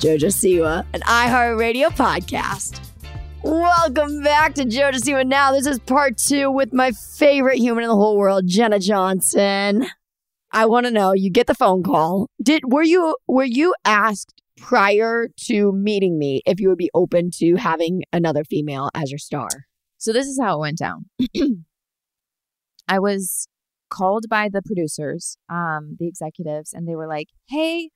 JoJo Siwa, an iHeart Radio podcast. Welcome back to JoJo Siwa Now. This is part two with my favorite human in the whole world, Jenna Johnson. I want to know, you get the phone call. Were you asked prior to meeting me if you would be open to having another female as your star? So this is how it went down. I was called by the producers, the executives, and they were like, hey,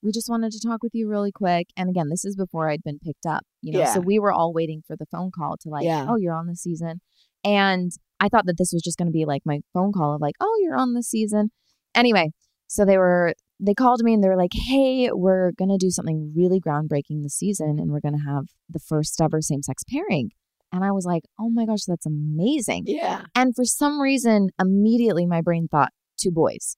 we just wanted to talk with you really quick. And again, this is before I'd been picked up, So we were all waiting for the phone call to oh, you're on the season. And I thought that this was just going to be like my phone call of like, oh, you're on the season. Anyway, so they called me and they were like, hey, we're going to do something really groundbreaking this season. And we're going to have the first ever same-sex pairing. And I was like, oh my gosh, that's amazing. Yeah. And for some reason, immediately my brain thought two boys.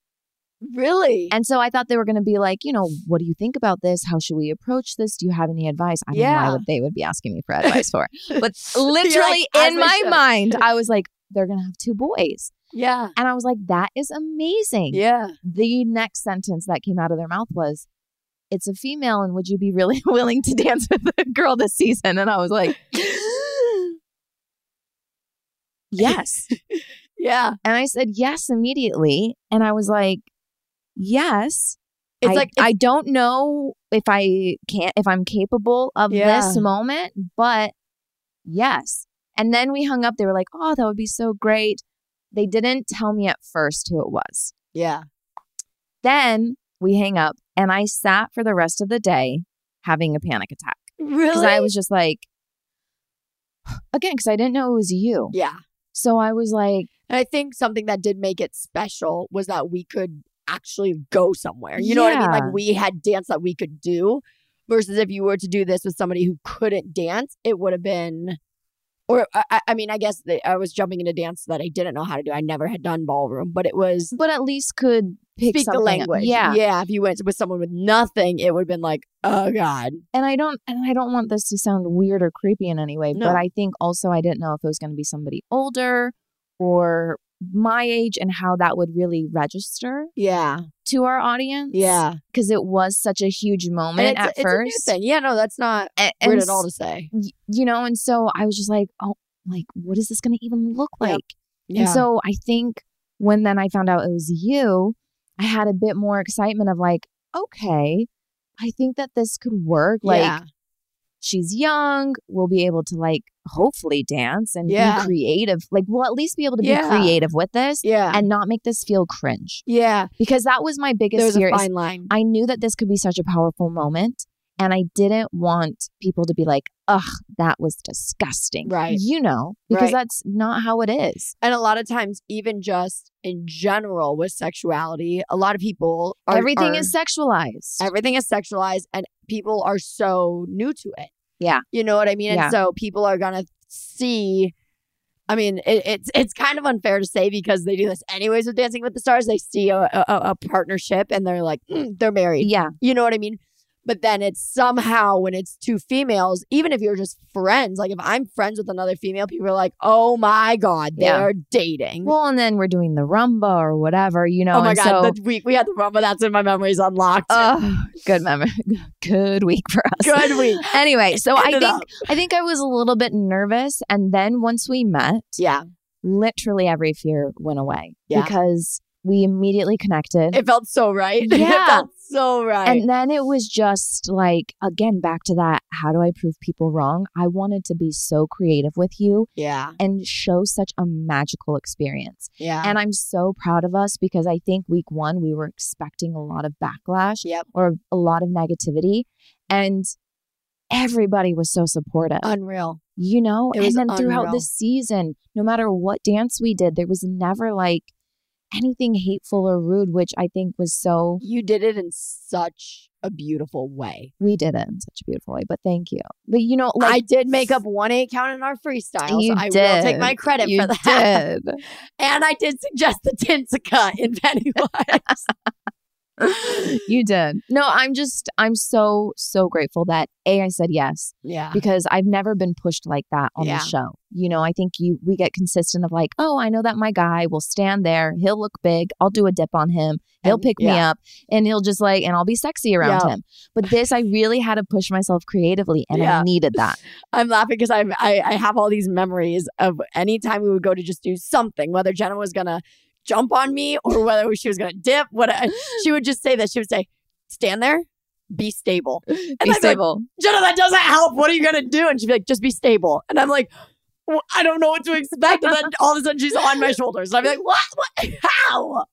Really? And so I thought they were going to be like, what do you think about this? How should we approach this? Do you have any advice? I don't know why they would be asking me for advice for. But literally in my mind, I was like, they're going to have two boys. Yeah. And I was like, that is amazing. Yeah. The next sentence that came out of their mouth was, it's a female, and would you be really willing to dance with a girl this season? And I was like, yes. Yeah. And I said yes immediately. And I was like, yes. It's I don't know if I'm capable of this moment, but yes. And then we hung up. They were like, oh, that would be so great. They didn't tell me at first who it was. Yeah. Then we hang up and I sat for the rest of the day having a panic attack. Really? Because I was just like, again, because I didn't know it was you. Yeah. So I was like. And I think something that did make it special was that we could actually go somewhere. You know what I mean? Like, we had dance that we could do versus if you were to do this with somebody who couldn't dance, it would have been, or I mean, I guess I was jumping into dance that I didn't know how to do. I never had done ballroom, but it was. But at least could speak the language. Yeah. Yeah. If you went with someone with nothing, it would have been like, oh God. And I don't want this to sound weird or creepy in any way, but I think also I didn't know if it was going to be somebody older or my age and how that would really register to our audience. Yeah. Because it was such a huge moment at first. It's a new thing. Yeah, no, that's not weird at all to say. And so I was just like, oh, like, what is this going to even look like? Yeah. And so I think when then I found out it was you, I had a bit more excitement of like, okay, I think that this could work. Like, she's young. We'll be able to like hopefully dance and be creative. Like, we'll at least be able to be creative with this and not make this feel cringe. Yeah. Because that was my biggest fear. There was a fine line. I knew that this could be such a powerful moment and I didn't want people to be like, ugh, that was disgusting. Right. Because that's not how it is. And a lot of times, even just in general with sexuality, a lot of people everything is sexualized. Everything is sexualized and people are so new to it. Yeah. You know what I mean? Yeah. And so people are going to see I mean, it's kind of unfair to say because they do this anyways with Dancing with the Stars. They see a partnership and they're like, they're married. Yeah. You know what I mean? But then it's somehow when it's two females, even if you're just friends, like if I'm friends with another female, people are like, oh my God, they're dating. Well, and then we're doing the rumba or whatever, you know. Oh my God, the week we had the rumba, that's when my memories unlocked. Good memory. Good week for us. Good week. Anyway, so I think I was a little bit nervous. And then once we met, literally every fear went away because we immediately connected. It felt so right. Yeah. It felt so right. And then it was just like, again, back to that, how do I prove people wrong? I wanted to be so creative with you and show such a magical experience. Yeah. And I'm so proud of us because I think week one, we were expecting a lot of backlash or a lot of negativity. And everybody was so supportive. Unreal. You know? And then throughout this season, no matter what dance we did, there was never like, anything hateful or rude, which I think was so... You did it in such a beautiful way. We did it in such a beautiful way, but thank you. But you know, like... I did make up 1-8 count in our freestyle, so I will take my credit for that. You did. And I did suggest the Tinsica in Pennywise. You did. No, I'm so, so grateful that A, I said yes. Yeah. Because I've never been pushed like that on the show. You know, I think we get consistent of like, oh, I know that my guy will stand there. He'll look big. I'll do a dip on him. He'll pick me up and he'll just like, and I'll be sexy around him. But this, I really had to push myself creatively and I needed that. I'm laughing because I have all these memories of any time we would go to just do something, whether Jenna was going to jump on me or whether she was going to dip. She would just say that. She would say, stand there, be stable. And be stable. Like, Jenna, that doesn't help. What are you going to do? And she'd be like, just be stable. And I'm like, well, I don't know what to expect. And then all of a sudden she's on my shoulders. And I'm like, what? How?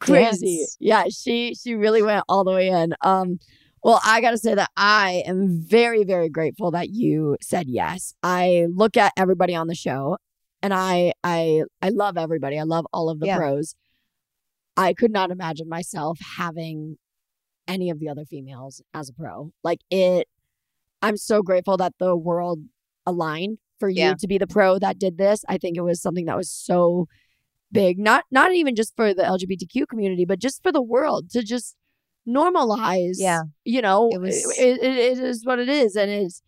Crazy. Yes. Yeah, she really went all the way in. Well, I got to say that I am very, very grateful that you said yes. I look at everybody on the show and I love everybody. I love all of the pros. I could not imagine myself having any of the other females as a pro. Like I'm so grateful that the world aligned for you to be the pro that did this. I think it was something that was so big, not even just for the LGBTQ community, but just for the world to just normalize. Yeah, you know, it is what it is, and it's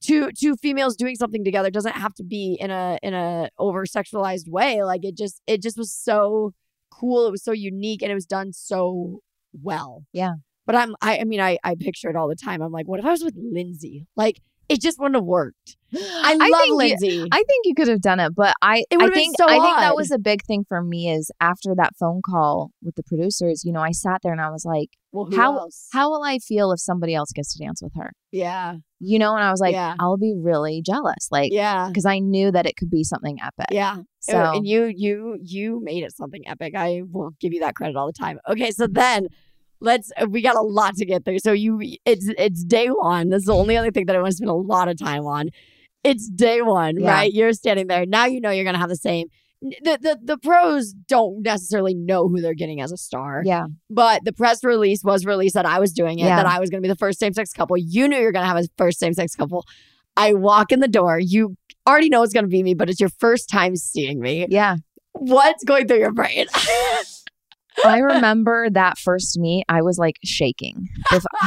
two females doing something together. It doesn't have to be in a over sexualized way. Like it just was so cool. It was so unique, and it was done so well. Yeah, but I picture it all the time. I'm like, what if I was with Lindsay? Like, it just wouldn't have worked. I love Lindsay. I think you could have done it, but I think that was a big thing for me is after that phone call with the producers, you know, I sat there and I was like, well, how will I feel if somebody else gets to dance with her? Yeah. You know, and I was like, I'll be really jealous. Like, because I knew that it could be something epic. Yeah. So, and you made it something epic. I will give you that credit all the time. Okay. So then we got a lot to get through. So it's day one. This is the only other thing that I want to spend a lot of time on. It's day one, right? You're standing there. Now you know you're going to have the same. The pros don't necessarily know who they're getting as a star. Yeah. But the press release was released that I was doing it, that I was going to be the first same-sex couple. You knew you were going to have a first same-sex couple. I walk in the door. You already know it's going to be me, but it's your first time seeing me. Yeah. What's going through your brain? I remember that first meet, I was like shaking.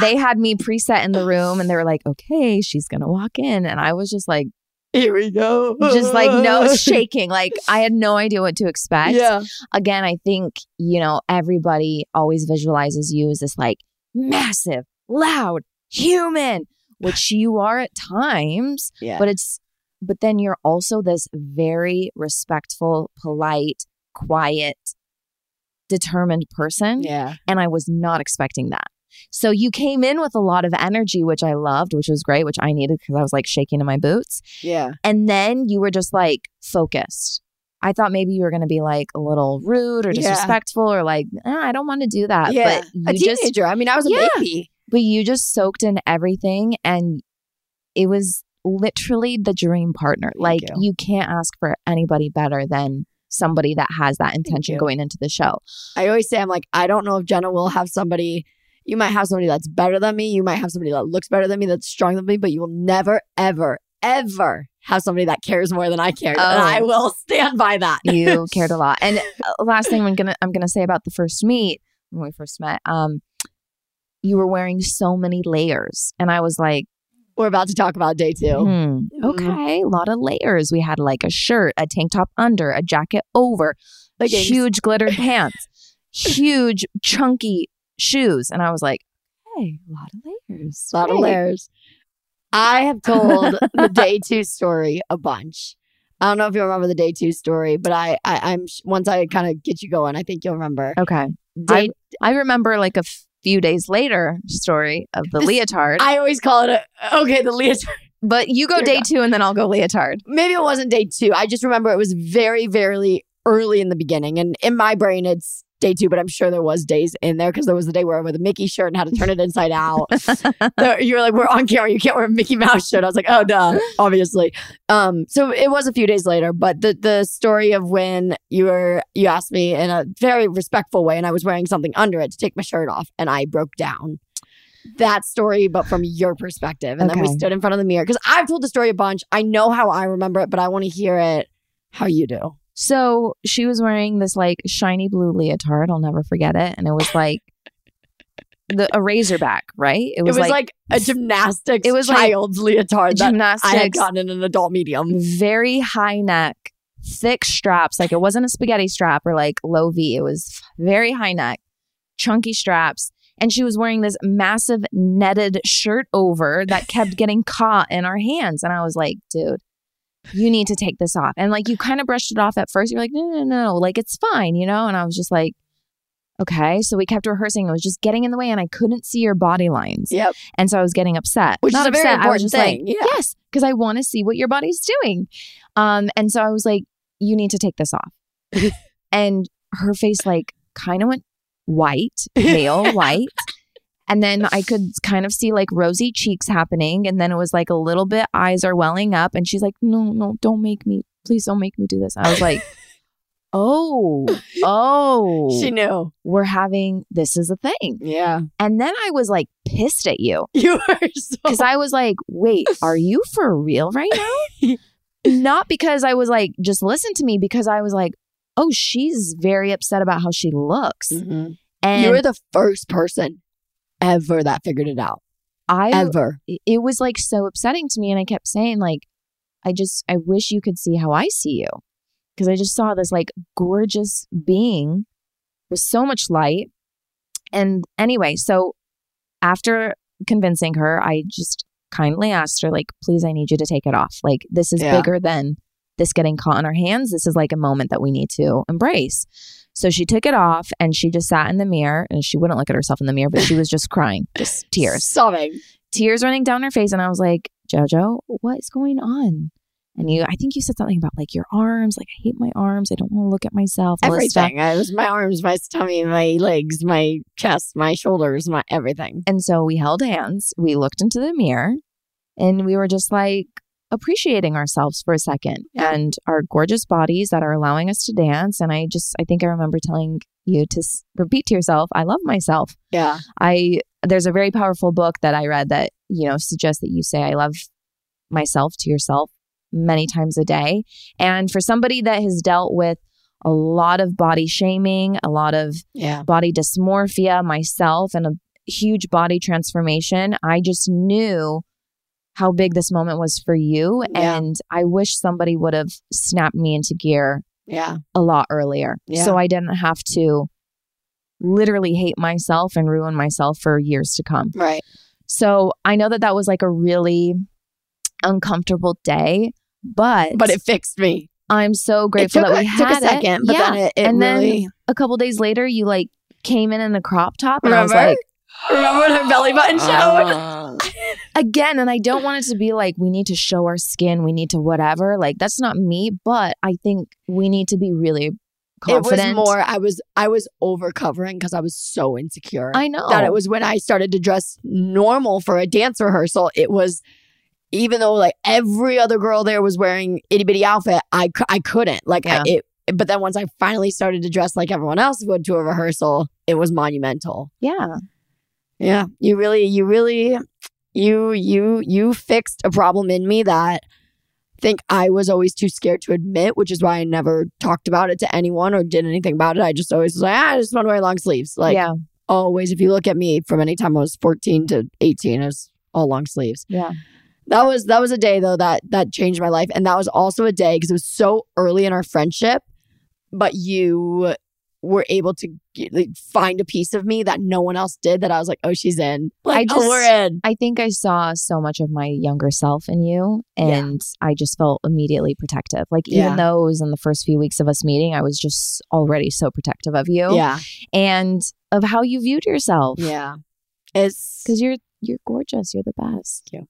They had me preset in the room and they were like, okay, she's going to walk in. And I was just like, here we go. Just like, no, shaking. Like I had no idea what to expect. Yeah. Again, I think, you know, everybody always visualizes you as this like massive, loud human, which you are at times, but then you're also this very respectful, polite, quiet, determined person. Yeah. And I was not expecting that. So you came in with a lot of energy, which I loved, which was great, which I needed because I was like shaking in my boots. Yeah. And then you were just like focused. I thought maybe you were going to be like a little rude or disrespectful or like, I don't want to do that. Yeah. But a teenager. I mean, I was a baby. But you just soaked in everything and it was literally the dream partner. Like you can't ask for anybody better than somebody that has that intention going into the show. I always say, I'm like, I don't know if Jenna will have somebody. You might have somebody that's better than me. You might have somebody that looks better than me, that's stronger than me, but you will never, ever, ever have somebody that cares more than I cared. And I will stand by that. You cared a lot. And last thing I'm gonna say about the first meet, when we first met, you were wearing so many layers. And I was like, we're about to talk about day two. Okay, a lot of layers. We had like a shirt, a tank top under, a jacket over, huge glittered pants, huge chunky shoes. And I was like, hey, a lot of layers. A lot of layers. I have told the day two story a bunch. I don't know if you remember the day two story, but I'm once I kind of get you going, I think you'll remember. Okay. I remember like a few days later story of the leotard. I always call it the leotard. But you go day two and then I'll go leotard. Maybe it wasn't day two. I just remember it was very, very early in the beginning. And in my brain, it's day two, but I'm sure there was days in there because there was the day where I wore the Mickey shirt and how to turn it inside out. You were like, we're on camera. You can't wear a Mickey Mouse shirt. I was like, oh, duh, obviously. So it was a few days later, but the story of when you asked me in a very respectful way and I was wearing something under it to take my shirt off and I broke down. That story, but from your perspective. And then we stood in front of the mirror because I've told the story a bunch. I know how I remember it, but I want to hear it how you do. So she was wearing this like shiny blue leotard. I'll never forget it. And it was like a Razorback, right? It was like a gymnastics child's leotard that I had gotten in an adult medium. Very high neck, thick straps. Like it wasn't a spaghetti strap or like low V. It was very high neck, chunky straps. And she was wearing this massive netted shirt over that kept getting caught in our hands. And I was like, dude, you need to take this off. And like, you kind of brushed it off at first. You're like, no, like it's fine, you know? And I was just like, okay. So we kept rehearsing. It was just getting in the way and I couldn't see your body lines. Yep. And so I was getting upset. Which is a very important thing. Like, yeah. Yes, because I want to see what your body's doing. And so I was like, you need to take this off. And her face like kind of went white, pale white. And then I could kind of see like rosy cheeks happening. And then it was like a little bit, eyes are welling up. And she's like, no, don't make me. Please don't make me do this. I was like, oh. She knew. We're having, this is a thing. Yeah. And then I was like pissed at you. You were so. Because I was like, wait, are you for real right now? Not because I was like, just listen to me. Because I was like, oh, she's very upset about how she looks. Mm-hmm. And you were the first person ever that figured it out. It was like so upsetting to me. And I kept saying like, I wish you could see how I see you. Because I just saw this like gorgeous being with so much light. And anyway, so after convincing her, I just kindly asked her like, please, I need you to take it off. Like this is bigger than this getting caught in our hands. This is like a moment that we need to embrace. So she took it off and she just sat in the mirror and she wouldn't look at herself in the mirror, but she was just crying, just tears. Sobbing. Tears running down her face. And I was like, JoJo, what is going on? And I think you said something about like your arms. Like I hate my arms. I don't want to look at myself. Everything. It was my arms, my tummy, my legs, my chest, my shoulders, my everything. And so we held hands. We looked into the mirror and we were just like appreciating ourselves for a second and our gorgeous bodies that are allowing us to dance. And I think I remember telling you to repeat to yourself, I love myself. Yeah. There's a very powerful book that I read that, you know, suggests that you say, I love myself to yourself many times a day. And for somebody that has dealt with a lot of body shaming, a lot of body dysmorphia myself and a huge body transformation, I just knew how big this moment was for you. Yeah. And I wish somebody would have snapped me into gear a lot earlier. Yeah. So I didn't have to literally hate myself and ruin myself for years to come. Right. So I know that was like a really uncomfortable day, but it fixed me. I'm so grateful that we had it. It took a second, but then it and really... then a couple days later, you like came in a crop top and remember? I was like, remember when her belly button showed? Again, and I don't want it to be like, we need to show our skin, we need to whatever. Like, that's not me, but I think we need to be really confident. It was more, I was overcovering because I was so insecure. I know. That it was when I started to dress normal for a dance rehearsal. It was, even though like every other girl there was wearing itty bitty outfit, I couldn't. But then once I finally started to dress like everyone else would to a rehearsal, it was monumental. Yeah. Yeah, you really, You fixed a problem in me that I think I was always too scared to admit, which is why I never talked about it to anyone or did anything about it. I just always was like, I just want to wear long sleeves. Like, yeah. Always, if you look at me from any time I was 14 to 18, I was all long sleeves. Yeah. That was a day, though, that changed my life. And that was also a day because it was so early in our friendship, but you were able to find a piece of me that no one else did that I was like, oh, she's in. Like, oh, we're in. I think I saw so much of my younger self in you, and I just felt immediately protective. Like, even though it was in the first few weeks of us meeting, I was just already so protective of you. Yeah. And of how you viewed yourself. Yeah. It's because you're gorgeous. You're the best. Thank you.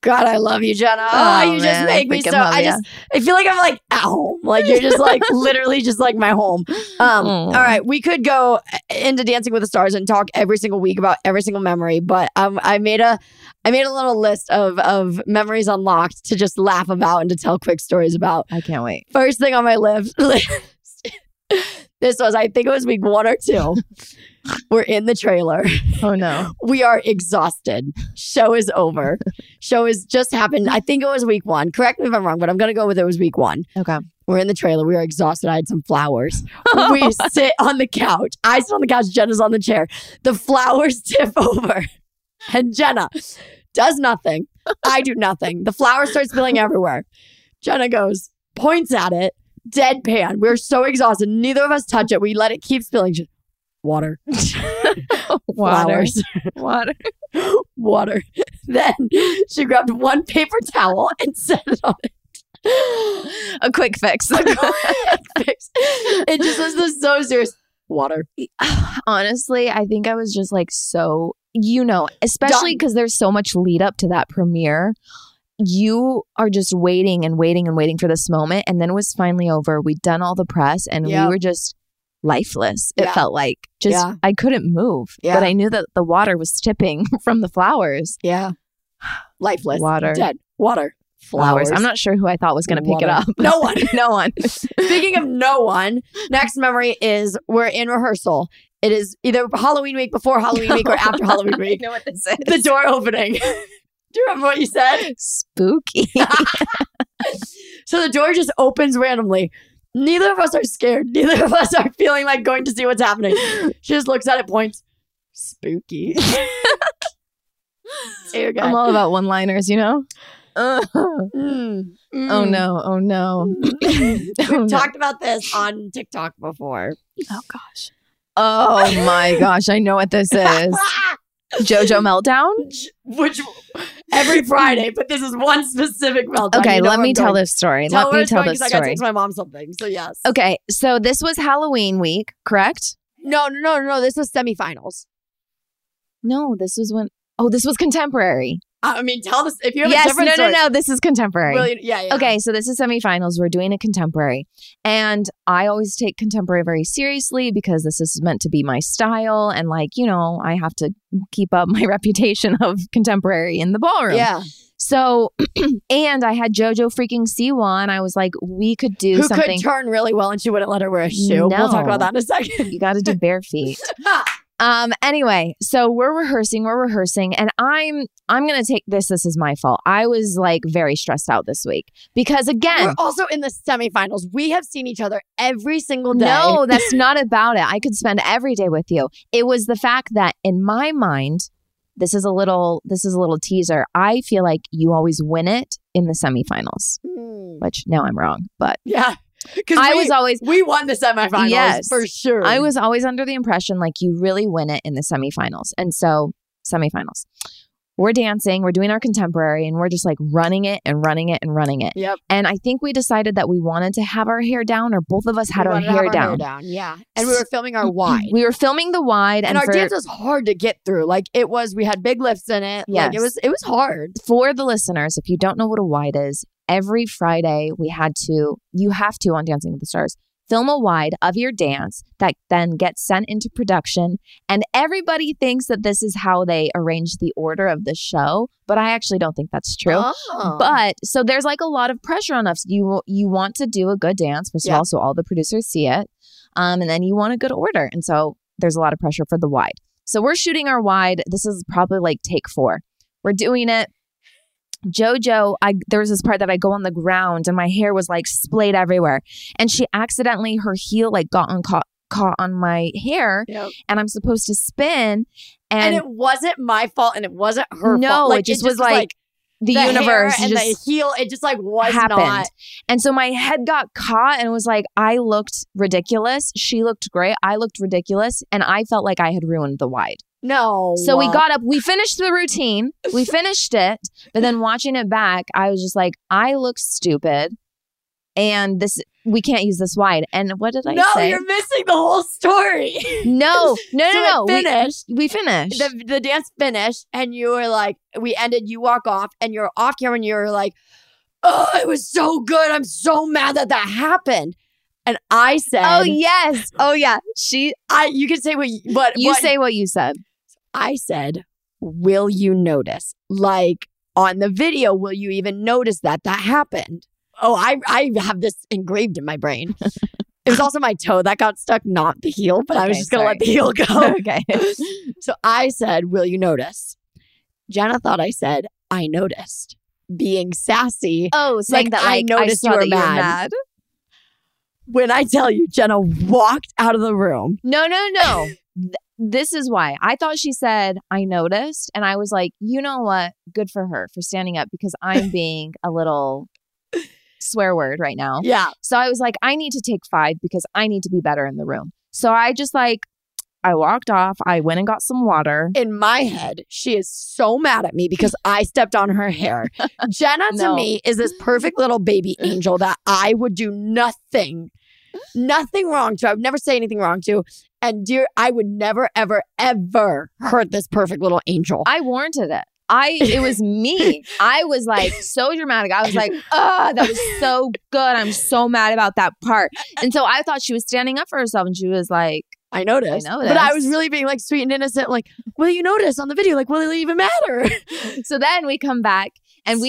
God, I love you, Jenna. Oh, you just make me so... I feel like I'm like at home. Like you're just like literally just like my home. All right. We could go into Dancing with the Stars and talk every single week about every single memory. But I made a little list of memories unlocked to just laugh about and to tell quick stories about. I can't wait. First thing on my list. This was, I think it was week 1 or 2. We're in the trailer. Oh, no. We are exhausted. Show is over. Show has just happened. I think it was week 1. Correct me if I'm wrong, but I'm going to go with it was week 1. Okay. We're in the trailer. We are exhausted. I had some flowers. We sit on the couch. I sit on the couch. Jenna's on the chair. The flowers tip over. And Jenna does nothing. I do nothing. The flowers start spilling everywhere. Jenna goes, points at it. Deadpan. We're so exhausted. Neither of us touch it. We let it keep spilling. Just, water. Water. Water. Water. Then she grabbed one paper towel and set it on it. A quick fix. A quick fix. It just was so serious. Water. Honestly, I think I was just like so, especially because there's so much lead up to that premiere. You are just waiting and waiting and waiting for this moment. And then it was finally over. We'd done all the press and we were just lifeless. It felt like just I couldn't move. Yeah. But I knew that the water was tipping from the flowers. Yeah. Lifeless. Water. Dead. Water. Flowers. I'm not sure who I thought was going to pick it up. No one. No one. Speaking of no one, next memory is we're in rehearsal. It is either Halloween week, before Halloween week, or after Halloween week. I know what this is. The door opening. Do you remember what you said? Spooky. So the door just opens randomly. Neither of us are scared. Neither of us are feeling like going to see what's happening. She just looks at it, points. Spooky. I'm all about one-liners, Oh, no. Oh, no. We've talked about this on TikTok before. Oh, gosh. Oh, my gosh. I know what this is. JoJo meltdown, which every Friday, but this is one specific meltdown. Okay, let me tell this story. I got to text my mom something. So yes. Okay, so this was Halloween week, correct? No. This was semifinals. No, this was when. Oh, this was contemporary. I mean, tell this if you have a different story. No. This is contemporary. Well, yeah. Okay, so this is semifinals. We're doing a contemporary, and I always take contemporary very seriously because this is meant to be my style, and I have to keep up my reputation of contemporary in the ballroom. Yeah. So, and I had JoJo freaking Siwa, and I was like, we could do something. Who could turn really well, and she wouldn't let her wear a shoe. No. We'll talk about that in a second. You got to do bare feet. Anyway, so we're rehearsing, and I'm going to take this. This is my fault. I was very stressed out this week because again, we're also in the semifinals. We have seen each other every single day. No, that's not about it. I could spend every day with you. It was the fact that in my mind, this is a little teaser. I feel like you always win it in the semifinals, which now I'm wrong, but yeah. Because we won the semifinals, yes, for sure. I was always under the impression you really win it in the semifinals. And so semifinals, we're dancing, we're doing our contemporary, and we're just running it and running it and running it. Yep. And I think we decided that we wanted to have our hair down, or both of us had our hair down. Yeah. And we were filming our wide. We were filming the wide, and our dance was hard to get through. We had big lifts in it. Yes. It was hard. For the listeners, if you don't know what a wide is, every Friday, you have to, on Dancing with the Stars, film a wide of your dance that then gets sent into production. And everybody thinks that this is how they arrange the order of the show, but I actually don't think that's true. Oh. But so there's a lot of pressure on us. You want to do a good dance, first of all, so all the producers see it. And then you want a good order. And so there's a lot of pressure for the wide. So we're shooting our wide. This is probably take 4. We're doing it. JoJo, there was this part that I go on the ground and my hair was like splayed everywhere. And she accidentally, her heel like got caught on my hair. Yep. And I'm supposed to spin. And it wasn't my fault and it wasn't her fault. No, like, it just was like the universe. And just the heel, it just like was happened. Not. And so my head got caught and it was like, I looked ridiculous. She looked great. I looked ridiculous. And I felt like I had ruined the wide. No. So we got up, we finished the routine, we finished it, but then watching it back, I was just like, I look stupid and this, we can't use this wide. And what did I say? No, you're missing the whole story. No. We finished. The dance finished and you were like, we ended, you walk off and you're off camera and you're like, oh, it was so good. I'm so mad that happened. And I said, oh, yes. Oh, yeah. You can say what you say what you said. I said, will you notice? Like on the video, will you even notice that happened? Oh, I have this engraved in my brain. It was also my toe that got stuck, not the heel, but okay, I was just going to let the heel go. Okay. So I said, will you notice? Jenna thought I said, I noticed. Being sassy. Oh, saying like, that like, I noticed I saw you were mad. When I tell you, Jenna walked out of the room. No. This is why. I thought she said, I noticed. And I was like, you know what? Good for her for standing up because I'm being a little swear word right now. Yeah. So I was like, I need to take 5 because I need to be better in the room. So I just like, I walked off. I went and got some water. In my head, she is so mad at me because I stepped on her hair. Jenna, to me, is this perfect little baby angel that I would do nothing wrong to. I would never say anything wrong to. And dear, I would never, ever, ever hurt this perfect little angel. I warranted it. It was me. I was like so dramatic. I was like, oh, that was so good. I'm so mad about that part. And so I thought she was standing up for herself and she was like, I noticed. But I was really being like sweet and innocent. Like, will you notice on the video? Like, will it even matter? So then we come back and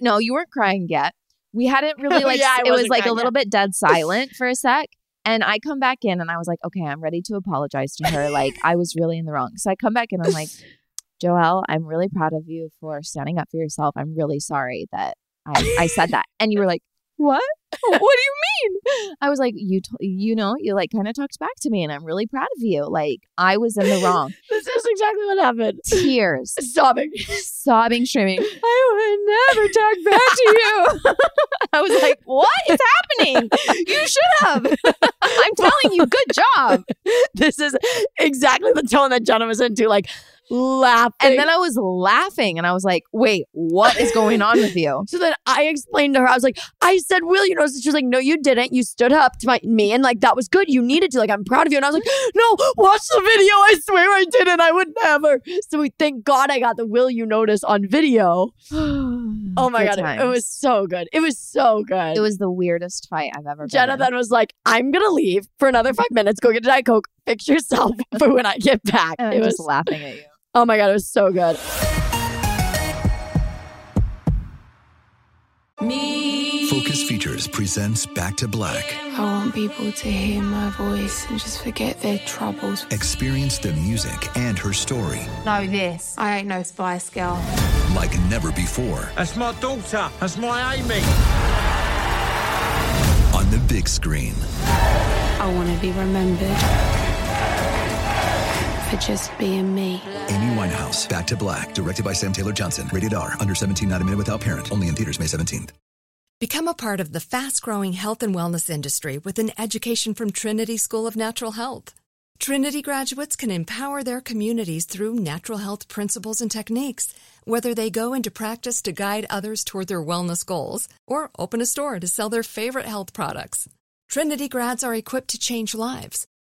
no, you weren't crying yet. We hadn't really like, it was like a little bit dead silent for a sec. And I come back in and I was like, okay, I'm ready to apologize to her. Like I was really in the wrong. So I come back in and I'm like, Joelle, I'm really proud of you for standing up for yourself. I'm really sorry that I said that. And you were like, what? What do you mean? I was like, you like kind of talked back to me and I'm really proud of you. Like I was in the wrong. This is exactly what happened. Tears. Sobbing, screaming. I would never talk back to you. I was like, what is happening? You should have. I'm telling you, good job. This is exactly the tone that Jenna was into. Like, laughing. And then I was laughing and I was like, wait, what is going on with you? So then I explained to her, I was like, I said, will you notice? She was like, no, you didn't. You stood up to me and like, that was good. You needed to. Like, I'm proud of you. And I was like, no, watch the video. I swear I didn't. I would never. So we thank God I got the will you notice on video. Oh my good God. Times. It was so good. It was so good. It was the weirdest fight I've ever been Jenna in. Then was like, I'm going to leave for another 5 minutes. Go get a Diet Coke. Fix yourself for when I get back. And it was just laughing at you. Oh my God, it was so good. Focus Features presents Back to Black. I want people to hear my voice and just forget their troubles. Experience the music and her story. Know this, I ain't no Spice Girl. Like never before. That's my daughter, that's my Amy. On the big screen. I want to be remembered. Just being me. Amy Winehouse, Back to Black, directed by Sam Taylor Johnson. Rated R, under 17, not admitted without parent. Only in theaters May 17th. Become a part of the fast-growing health and wellness industry with an education from Trinity School of Natural Health. Trinity graduates can empower their communities through natural health principles and techniques, whether they go into practice to guide others toward their wellness goals or open a store to sell their favorite health products. Trinity grads are equipped to change lives.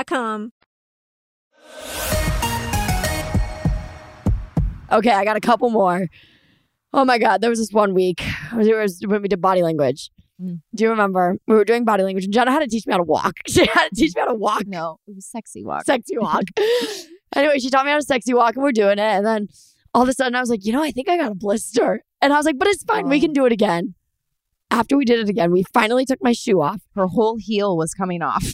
Okay, I got a couple more. Oh my God, there was this one week. It was when we did body language. Do you remember? We were doing body language and Jenna had to teach me how to walk. She had to teach me how to walk. No, it was sexy walk. Sexy walk. Anyway, she taught me how to sexy walk and we're doing it. And then all of a sudden I was like, you know, I think I got a blister. And I was like, but it's fine. Oh. We can do it again. After we did it again, we finally took my shoe off. Her whole heel was coming off.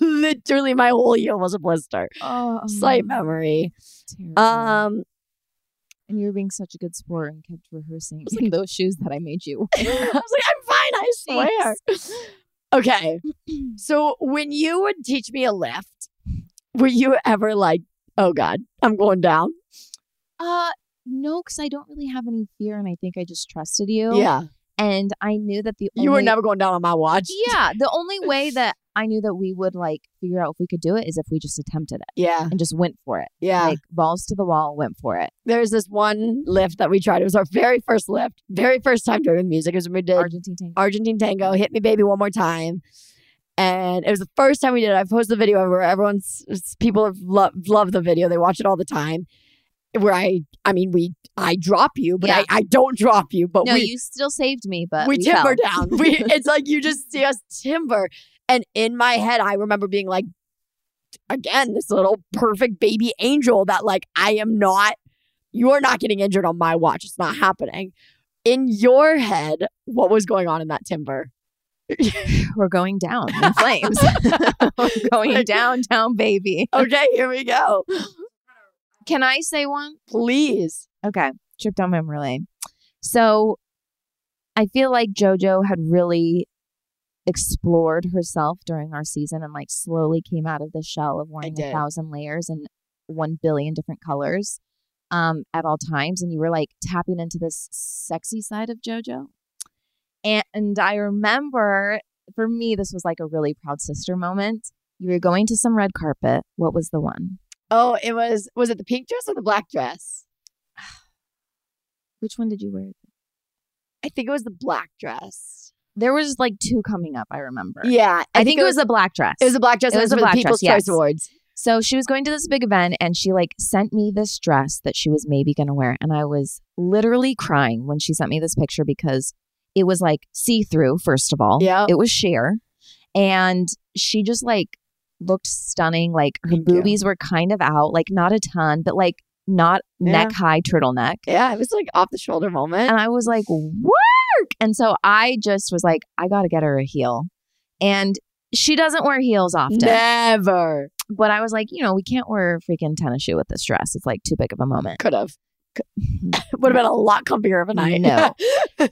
Literally, my whole heel was a blister. Oh, slight memory. Terrible. And you were being such a good sport and kept rehearsing like, those shoes that I made you. I was like, I'm fine, I swear. Thanks. Okay. So when you would teach me a lift, were you ever like, oh God, I'm going down? No, because I don't really have any fear and I think I just trusted you. Yeah. And I knew that you were never going down on my watch. Yeah. The only way that I knew that we would figure out if we could do it is if we just attempted it. Yeah. And just went for it. Yeah. Balls to the wall, went for it. There's this one lift that we tried. It was our very first lift. Very first time doing music. It was when we did Argentine Tango. Hit Me Baby One More Time. And it was the first time we did it. I posted the video where people have loved the video. They watch it all the time. Where I drop you, but yeah. I don't drop you. But no, you still saved me, but we timber fell down. It's like you just see us timber. And in my head, I remember being like, again, this little perfect baby angel that you are not getting injured on my watch. It's not happening. In your head, what was going on in that timber? We're going down in flames. We're going down, baby. Okay, here we go. Can I say one? Please. Okay. Trip down memory lane. So I feel like JoJo had really explored herself during our season and slowly came out of the shell of wearing 1,000 layers and 1 billion different colors at all times. And you were tapping into this sexy side of JoJo. And I remember for me, this was a really proud sister moment. You were going to some red carpet. What was the one? Oh, it was it the pink dress or the black dress? Which one did you wear? I think it was the black dress. There was two coming up, I remember. Yeah. I think it was the black dress. It was a black dress. It was the People's Choice Awards. So she was going to this big event and she sent me this dress that she was maybe going to wear. And I was literally crying when she sent me this picture because it was see-through, first of all. Yeah. It was sheer. And she just looked stunning. Her boobies were kind of out, not a ton, but not neck high turtleneck. Yeah, it was off the shoulder moment. And I was like, work. And so I just was like, I got to get her a heel. And she doesn't wear heels often. Never. But I was like, we can't wear a freaking tennis shoe with this dress. It's too big of a moment. Could have. Would have been a lot comfier of a night. No.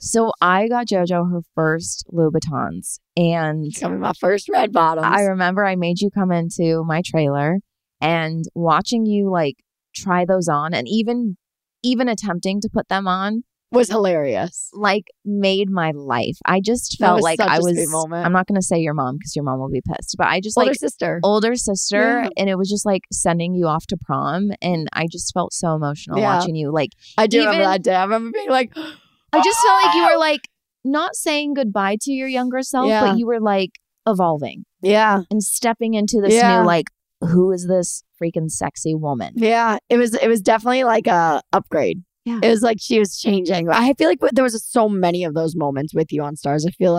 So I got JoJo her first Louboutins. And my first red bottoms. I remember I made you come into my trailer and watching you try those on and even attempting to put them on was hilarious. Made my life. I just felt I'm not going to say your mom because your mom will be pissed, but I just older sister. Yeah. And it was just sending you off to prom. And I just felt so emotional watching you. I do remember that day. I remember being I just felt you were not saying goodbye to your younger self, but you were evolving. Yeah. And stepping into this new who is this freaking sexy woman? Yeah. It was definitely a upgrade. Yeah. It was she was changing. I feel there was so many of those moments with you on Stars. I feel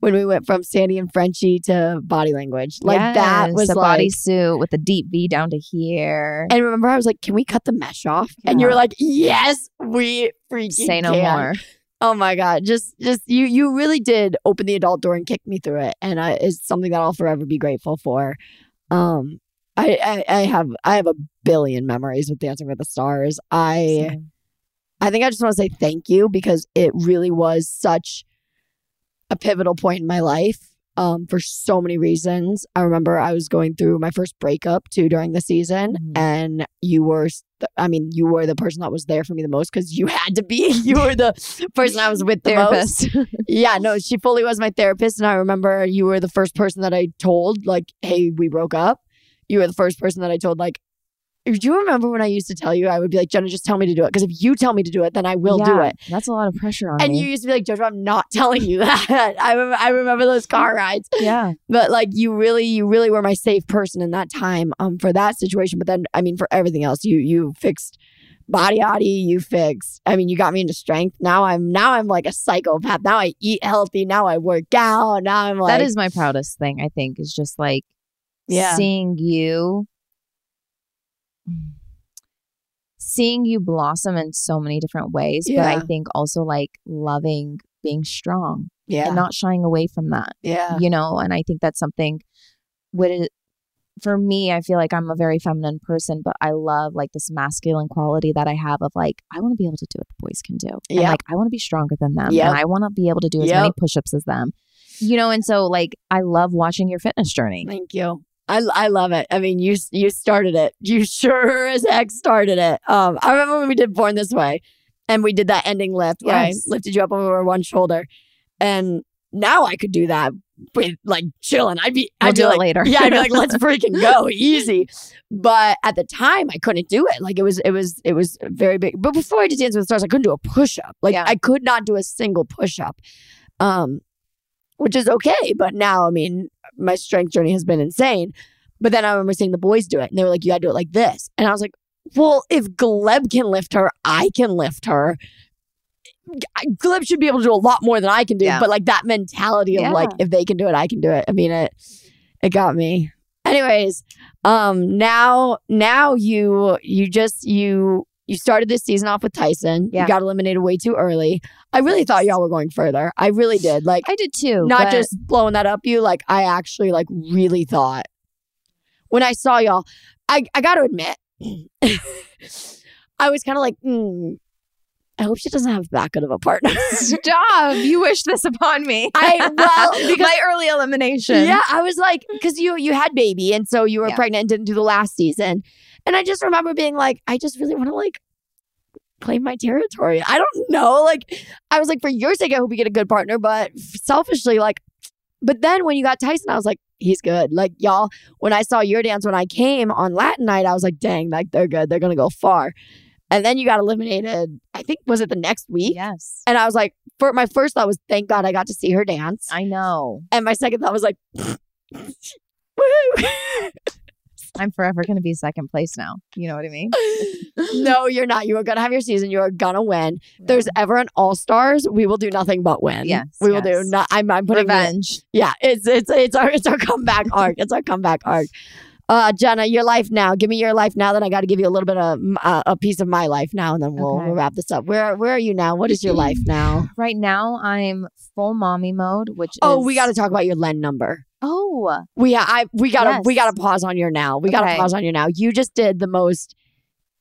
when we went from Sandy and Frenchie to body language, that was a bodysuit with a deep V down to here. And remember, I was like, "Can we cut the mesh off?" Yeah. And you were like, "Yes, we freaking say no more." Oh my God, just you really did open the adult door and kick me through it, and it's something that I'll forever be grateful for. I have a billion memories with Dancing with the Stars. I think I just want to say thank you because it really was such a pivotal point in my life. for so many reasons. I remember I was going through my first breakup too during the season, and you were the person that was there for me the most, because you had to be. You were the person I was with the most. Yeah, no, she fully was my therapist. And I remember you were the first person that I told, like, hey, we broke up. You were the first person that I told, like, do you remember when I used to tell you, I would be like, Jenna, just tell me to do it. Because if you tell me to do it, then I will do it. That's a lot of pressure on me. And you used to be like, JoJo, I'm not telling you that. I remember those car rides. Yeah. But like, you really were my safe person in that time for that situation. But then, I mean, for everything else, you fixed body, you fixed. I mean, you got me into strength. Now I'm like a psychopath. Now I eat healthy. Now I work out. Now I'm like. That is my proudest thing, I think, is just like seeing you. Seeing you blossom in so many different ways, but I think also like loving being strong and not shying away from that. Yeah, you know, and I think that's something. For me, I feel like I'm a very feminine person, but I love like this masculine quality that I have of like, I want to be able to do what the boys can do, and like I want to be stronger than them, and I want to be able to do as many push-ups as them, you know. And so like I love watching your fitness journey. Thank you. I love it. I mean, you started it. You sure as heck started it. I remember when we did Born This Way and we did that ending lift where I lifted you up over one shoulder. And now I could do that with like chilling. I'd do like, it later. Yeah, I'd be like, let's freaking go. Easy. But at the time I couldn't do it. Like it was very big. But before I did Dance with the Stars, I couldn't do a push-up. Like I could not do a single push-up. Which is okay. But now, I mean, my strength journey has been insane. But then I remember seeing the boys do it. And they were like, you got to do it like this. And I was like, well, if Gleb can lift her, I can lift her. Gleb should be able to do a lot more than I can do. Yeah. But like that mentality of like, if they can do it, I can do it. I mean, it got me. Anyways, now you started this season off with Tyson. Yeah. You got eliminated way too early. I really thought y'all were going further. I really did. Like I did too. Not just blowing that up you. Like I actually like really thought when I saw y'all, I got to admit, I was kind of like, I hope she doesn't have that good of a partner. Stop. You wish this upon me. Because my early elimination. Yeah, I was like, because you had baby and so you were pregnant and didn't do the last season. And I just remember being like, I just really want to like claim my territory. I don't know. Like I was like, for your sake, I hope you get a good partner. But selfishly, like, but then when you got Tyson, I was like, he's good. Like y'all, when I saw your dance, when I came on Latin night, I was like, dang, like they're good. They're going to go far. And then you got eliminated, I think, was it the next week? Yes. And I was like, my first thought was, thank God I got to see her dance. I know. And my second thought was like, woohoo. I'm forever going to be second place now. You know what I mean? No, you're not. You are going to have your season. You are going to win. Yeah. If there's ever an All-Stars, we will do nothing but win. Yes. We will do not. I'm putting revenge. It's our comeback arc. It's our comeback arc. Jenna, your life now. Give me your life now. Then I got to give you a little bit of a piece of my life now, and then we'll wrap this up. Where are you now? What is your life now? Right now, I'm full mommy mode. We got to talk about your Len number. Oh, we gotta pause on your now. We gotta pause on your now. You just did the most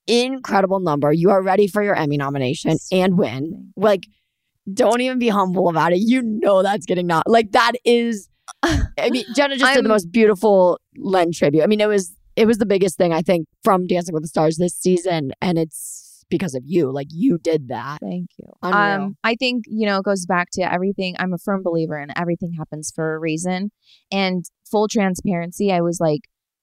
incredible number. You are ready for your Emmy nomination and win. Like, don't even be humble about it. You know that's getting that is. I mean, Jenna just did the most beautiful Len tribute. I mean, it was the biggest thing, I think, from Dancing with the Stars this season, and it's because of you. Like, you did that. Thank you. Unreal. I think, you know, it goes back to everything. I'm a firm believer in everything happens for a reason. And full transparency, I was like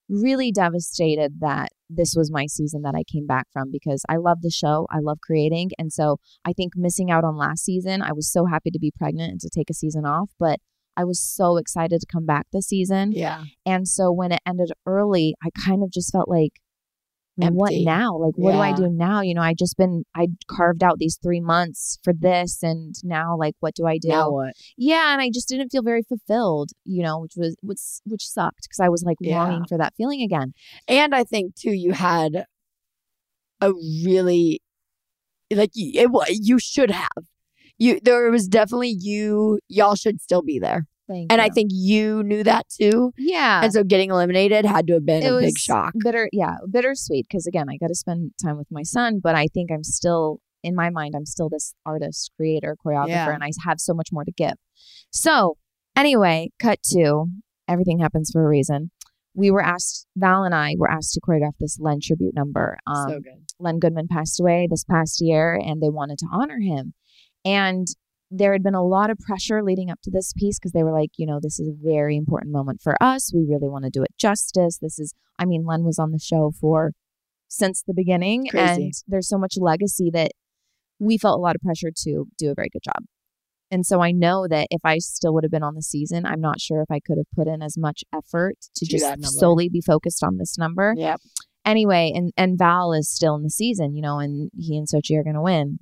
really devastated that this was my season that I came back from, because I love the show. I love creating. And so I think missing out on last season, I was so happy to be pregnant and to take a season off, but I was so excited to come back this season. Yeah. And so when it ended early, I kind of just felt like, what now? Like, what do I do now? You know, I carved out these 3 months for this. And now, like, what do I do? Now what? Yeah. And I just didn't feel very fulfilled, you know, which sucked, because I was like longing for that feeling again. And I think too, you had a really, like, you should have. There was definitely y'all should still be there. Thank you. I think you knew that too. Yeah. And so getting eliminated had to have been a big shock. Bittersweet. Because again, I got to spend time with my son, but I think I'm still, in my mind, I'm still this artist, creator, choreographer, and I have so much more to give. So Anyway, cut to, everything happens for a reason. We were asked, Val and I were asked to choreograph this Len tribute number. So good. Len Goodman passed away this past year and they wanted to honor him. And there had been a lot of pressure leading up to this piece because they were like, you know, this is a very important moment for us. We really want to do it justice. This is, I mean, Len was on the show for since the beginning. Crazy. And there's so much legacy that we felt a lot of pressure to do a very good job. And so I know that if I still would have been on the season, I'm not sure if I could have put in as much effort to just solely be focused on this number. Yep. Anyway, and Val is still in the season, you know, and he and Sochi are going to win,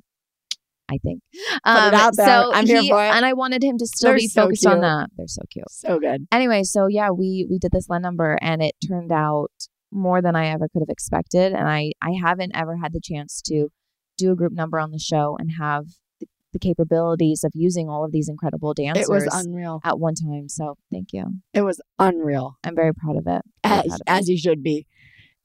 I think. Put it out there. So I'm here for it. And I wanted him to still be focused on that. They're so cute. So good. Anyway, so yeah, we did this Len number and it turned out more than I ever could have expected. And I haven't ever had the chance to do a group number on the show and have the capabilities of using all of these incredible dancers. It was unreal. At one time. So thank you. It was unreal. I'm very proud of it. As you should be.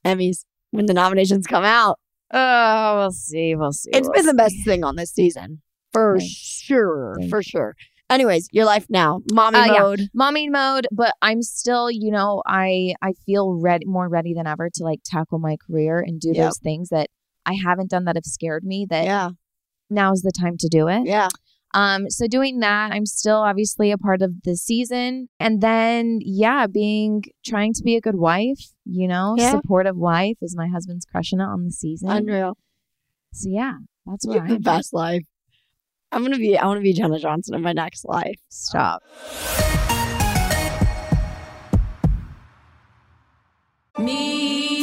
Emmys, when the nominations come out. Oh, we'll see. We'll see. It's been the best thing on this season. For sure. For sure. Anyways, your life now. Mommy mode. Yeah. Mommy mode. But I'm still, you know, I feel more ready than ever to like tackle my career and do those things that I haven't done that have scared me that now's the time to do it. Yeah. So doing that, I'm still obviously a part of the season. And then, trying to be a good wife, you know, supportive wife as my husband's crushing it on the season. Unreal. So yeah, that's what I'm the best life. I want to be Jenna Johnson in my next life. Stop. Me.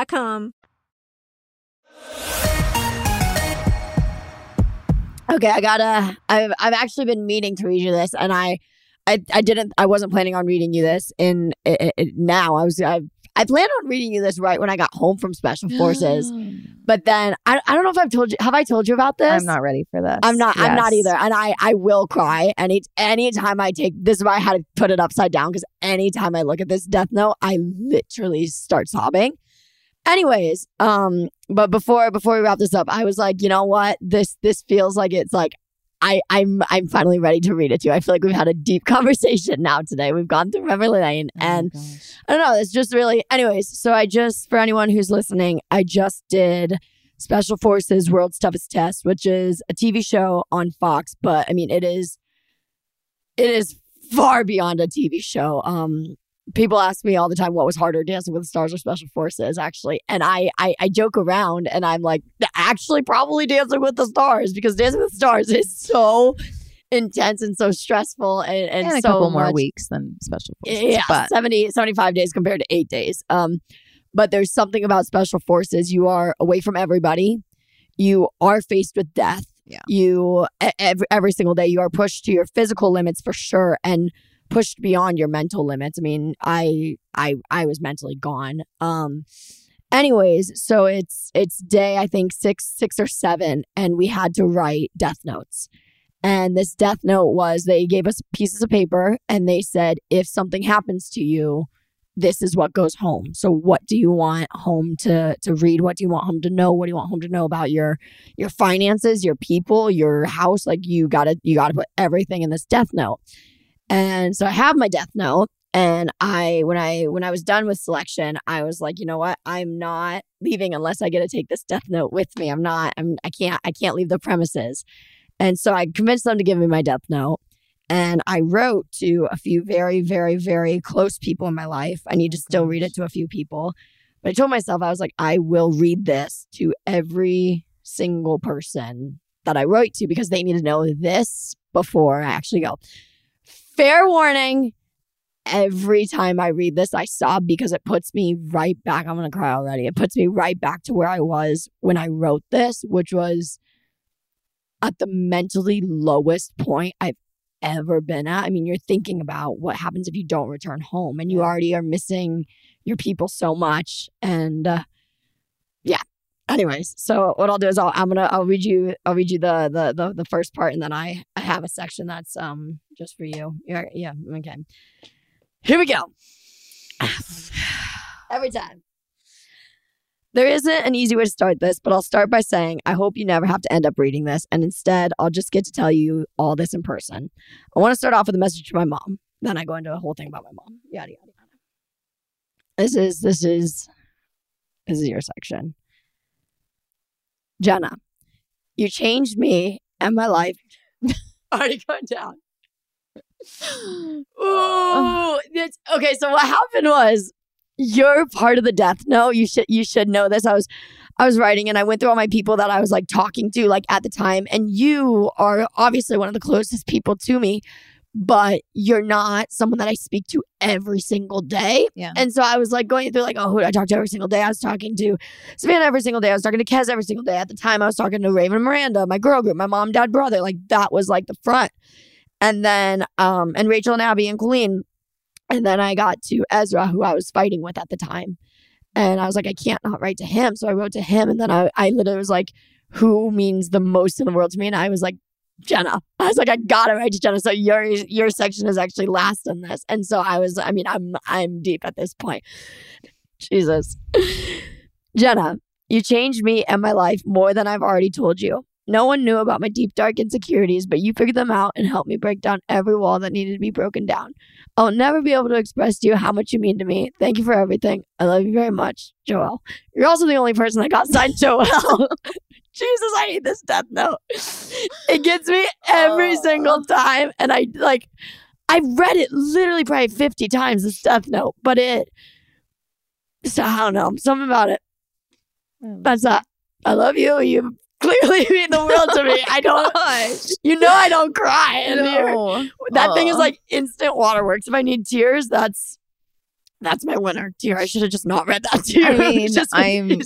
Okay, I've actually been meaning to read you this, and I wasn't planning on reading you this now. I planned on reading you this right when I got home from Special Forces, but then I don't know if I've told you. Have I told you about this? I'm not ready for this. I'm not. Yes. I'm not either. And I will cry. And anytime I take this, is why I had to put it upside down, because anytime I look at this death note, I literally start sobbing. Anyways, but before we wrap this up, I was like, you know what? This feels like it's like I'm finally ready to read it to you. I feel like we've had a deep conversation now today. We've gone through Reverie Lane, and I don't know, it's just really anyways, so for anyone who's listening, I just did Special Forces World's Toughest Test, which is a TV show on Fox, but I mean it is far beyond a TV show. People ask me all the time what was harder, Dancing with the Stars or Special Forces, actually. And I joke around and I'm like, actually probably Dancing with the Stars, because Dancing with the Stars is so intense and so stressful. And a couple more weeks than Special Forces. Yeah, but 75 days compared to 8 days. But there's something about special forces. You are away from everybody. You are faced with death. Yeah. You every single day you are pushed to your physical limits for sure, and pushed beyond your mental limits. I mean, I was mentally gone. Anyways, so it's day, I think, six or seven, and we had to write death notes. And this death note was, they gave us pieces of paper and they said, if something happens to you, this is what goes home. So what do you want home to read? What do you want home to know? What do you want home to know about your finances, your people, your house? Like, you gotta put everything in this death note. And so I have my death note, and when I was done with selection, I was like, you know what? I'm not leaving unless I get to take this death note with me. I can't leave the premises. And so I convinced them to give me my death note. And I wrote to a few very, very, very close people in my life. I need to still read it to a few people. But I told myself, I was like, I will read this to every single person that I wrote to, because they need to know this before I actually go. Fair warning. Every time I read this, I sob, because it puts me right back. I'm going to cry already. It puts me right back to where I was when I wrote this, which was at the mentally lowest point I've ever been at. I mean, you're thinking about what happens if you don't return home, and you already are missing your people so much. And yeah. Anyways, so what I'll do is I'll read you the first part, and then I have a section that's just for you. Yeah. Okay. Here we go. Every time. There isn't an easy way to start this, but I'll start by saying I hope you never have to end up reading this, and instead I'll just get to tell you all this in person. I want to start off with a message to my mom. Then I go into a whole thing about my mom. Yada, yada, yada. This is your section. Jenna, you changed me and my life. Already going down. Ooh. Okay, so what happened was, you're part of the death note. You should know this. I was writing, and I went through all my people that I was like talking to, like, at the time. And you are obviously one of the closest people to me, but you're not someone that I speak to every single day. Yeah. And so I was like going through, like, oh, who do I talk to every single day? I was talking to Savannah every single day. I was talking to Kez every single day. At the time, I was talking to Raven and Miranda, my girl group, my mom, dad, brother. Like, that was like the front. And then and Rachel and Abby and Colleen. And then I got to Ezra, who I was fighting with at the time. And I was like, I can't not write to him. So I wrote to him. And then I literally was like, who means the most in the world to me? And I was like, Jenna. I was like, I got to write to Jenna. So your section is actually last in this. And so I'm deep at this point. Jesus. Jenna, you changed me and my life more than I've already told you. No one knew about my deep, dark insecurities, but you figured them out and helped me break down every wall that needed to be broken down. I'll never be able to express to you how much you mean to me. Thank you for everything. I love you very much, Joelle. You're also the only person that got signed Joelle. Jesus, I hate this death note. It gets me every single time. And I've read it literally probably 50 times, this death note, but I don't know. Something about it. That's that. I love you. You clearly mean the world to me. I don't, you know, I don't cry. And no. That thing is like instant waterworks. If I need tears, that's my winner tear. I should have just not read that tear. I mean,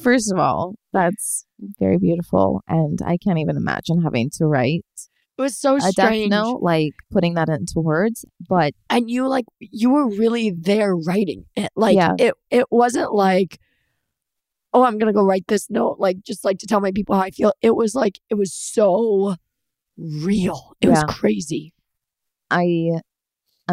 first of all, that's very beautiful. And I can't even imagine having to write. It was so strange. Death note, like putting that into words, but. And you were really there writing it. Like, yeah. It wasn't like, oh, I'm going to go write this note, like, just like to tell my people how I feel. It was like, it was so real. It was crazy. I'm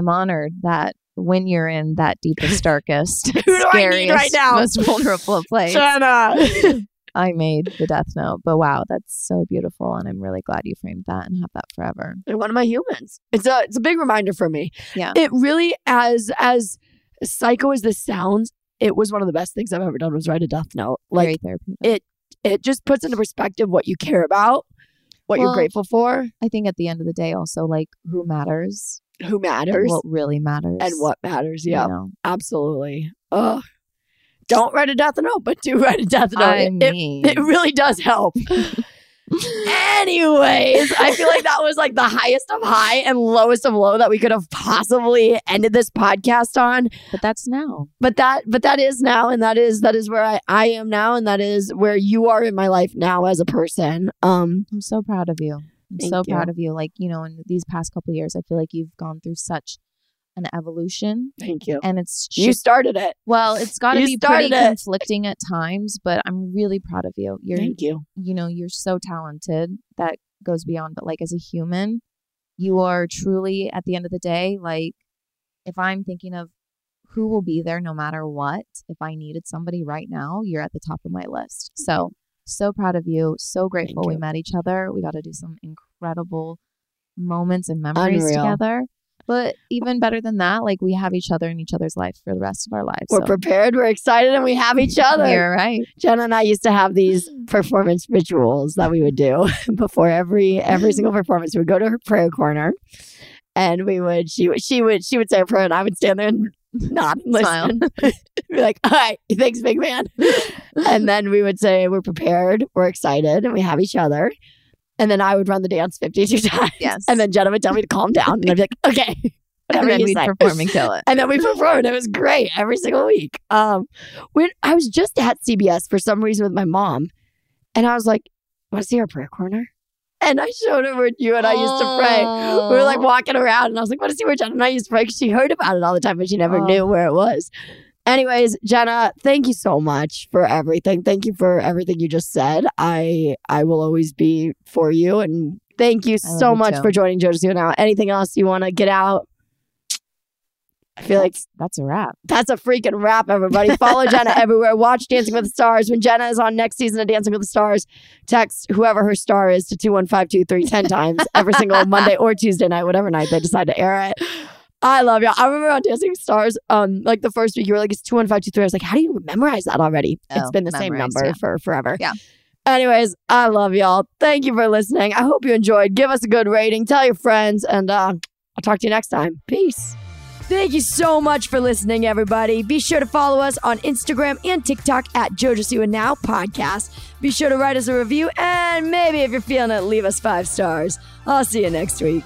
honored that when you're in that deepest, darkest, scariest, right now? Most vulnerable place, I made the death note. But wow, that's so beautiful. And I'm really glad you framed that and have that forever. You're one of my humans. It's a big reminder for me. Yeah. It really, as psycho as this sounds, it was one of the best things I've ever done, was write a death note. Like, it just puts into perspective what you care about, what you're grateful for. I think at the end of the day also, like, who matters, what really matters, and what matters. Yeah, you know? Absolutely. Ugh. Don't write a death note, but do write a death note. I mean, it really does help. Anyways, I feel like that was like the highest of high and lowest of low that we could have possibly ended this podcast on. But that's now. But that is now, and that is where I am now, and that is where you are in my life now as a person. I'm so proud of you. I'm so proud of you. Like, you know, in these past couple of years, I feel like you've gone through such an evolution. Thank you. And it's you started it. Well, it's got to be pretty conflicting at times, but I'm really proud of you. Thank you. You know, you're so talented. That goes beyond. But like as a human, you are truly at the end of the day. Like if I'm thinking of who will be there no matter what, if I needed somebody right now, you're at the top of my list. So proud of you. So grateful we met each other. We got to do some incredible moments and memories together. But even better than that, like we have each other in each other's life for the rest of our lives. We're prepared, we're excited, and we have each other. You're right. Jenna and I used to have these performance rituals that we would do before every single performance. We would go to her prayer corner, and she would say a prayer, and I would stand there and not listen. Be like, all right, thanks, big man. And then we would say, we're prepared, we're excited, and we have each other. And then I would run the dance 52 times. Yes. And then Jenna would tell me to calm down. And I'd be like, okay. And then we'd perform and kill it. And then we performed. It was great every single week. When I was just at CBS for some reason with my mom. And I was like, want to see our prayer corner? And I showed her where you and I used to pray. We were like walking around. And I was like, want to see where Jenna and I used to pray? Because she heard about it all the time, but she never knew where it was. Anyways, Jenna, thank you so much for everything. Thank you for everything you just said. I will always be for you. And thank you so much for joining JoJo Siwa Now. Anything else you want to get out? I feel like that's a wrap. That's a freaking wrap, everybody. Follow Jenna everywhere. Watch Dancing with the Stars. When Jenna is on next season of Dancing with the Stars, text whoever her star is to 21523 10 times every single Monday or Tuesday night, whatever night they decide to air it. I love y'all. I remember on Dancing Stars, like the first week, you were like, it's 21523. I was like, how do you memorize that already? It's been the same number for forever. Yeah. Anyways, I love y'all. Thank you for listening. I hope you enjoyed. Give us a good rating. Tell your friends. And I'll talk to you next time. Peace. Thank you so much for listening, everybody. Be sure to follow us on Instagram and TikTok at JoJo Siwa Now Podcast. Be sure to write us a review. And maybe if you're feeling it, leave us 5 stars. I'll see you next week.